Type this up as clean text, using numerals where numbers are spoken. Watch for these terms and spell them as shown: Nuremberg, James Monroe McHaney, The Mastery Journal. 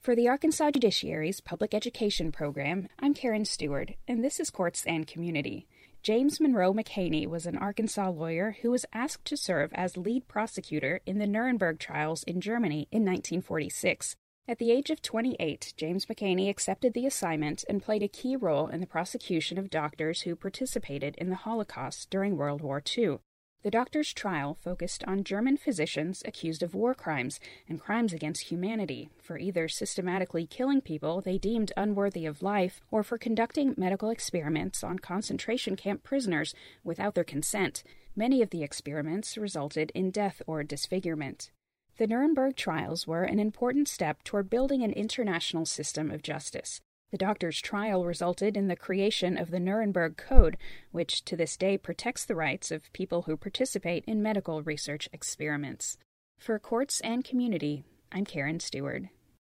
For the Arkansas Judiciary's Public Education Program, I'm Karen Stewart, and this is Courts and Community. James Monroe McHaney was an Arkansas lawyer who was asked to serve as lead prosecutor in the Nuremberg trials in Germany in 1946. At the age of 28, James McHaney accepted the assignment and played a key role in the prosecution of doctors who participated in the Holocaust during World War II. The doctor's trial focused on German physicians accused of war crimes and crimes against humanity for either systematically killing people they deemed unworthy of life or for conducting medical experiments on concentration camp prisoners without their consent. Many of the experiments resulted in death or disfigurement. The Nuremberg trials were an important step toward building an international system of justice. The doctor's trial resulted in the creation of the Nuremberg Code, which to this day protects the rights of people who participate in medical research experiments. For Courts and Community, I'm Karen Stewart.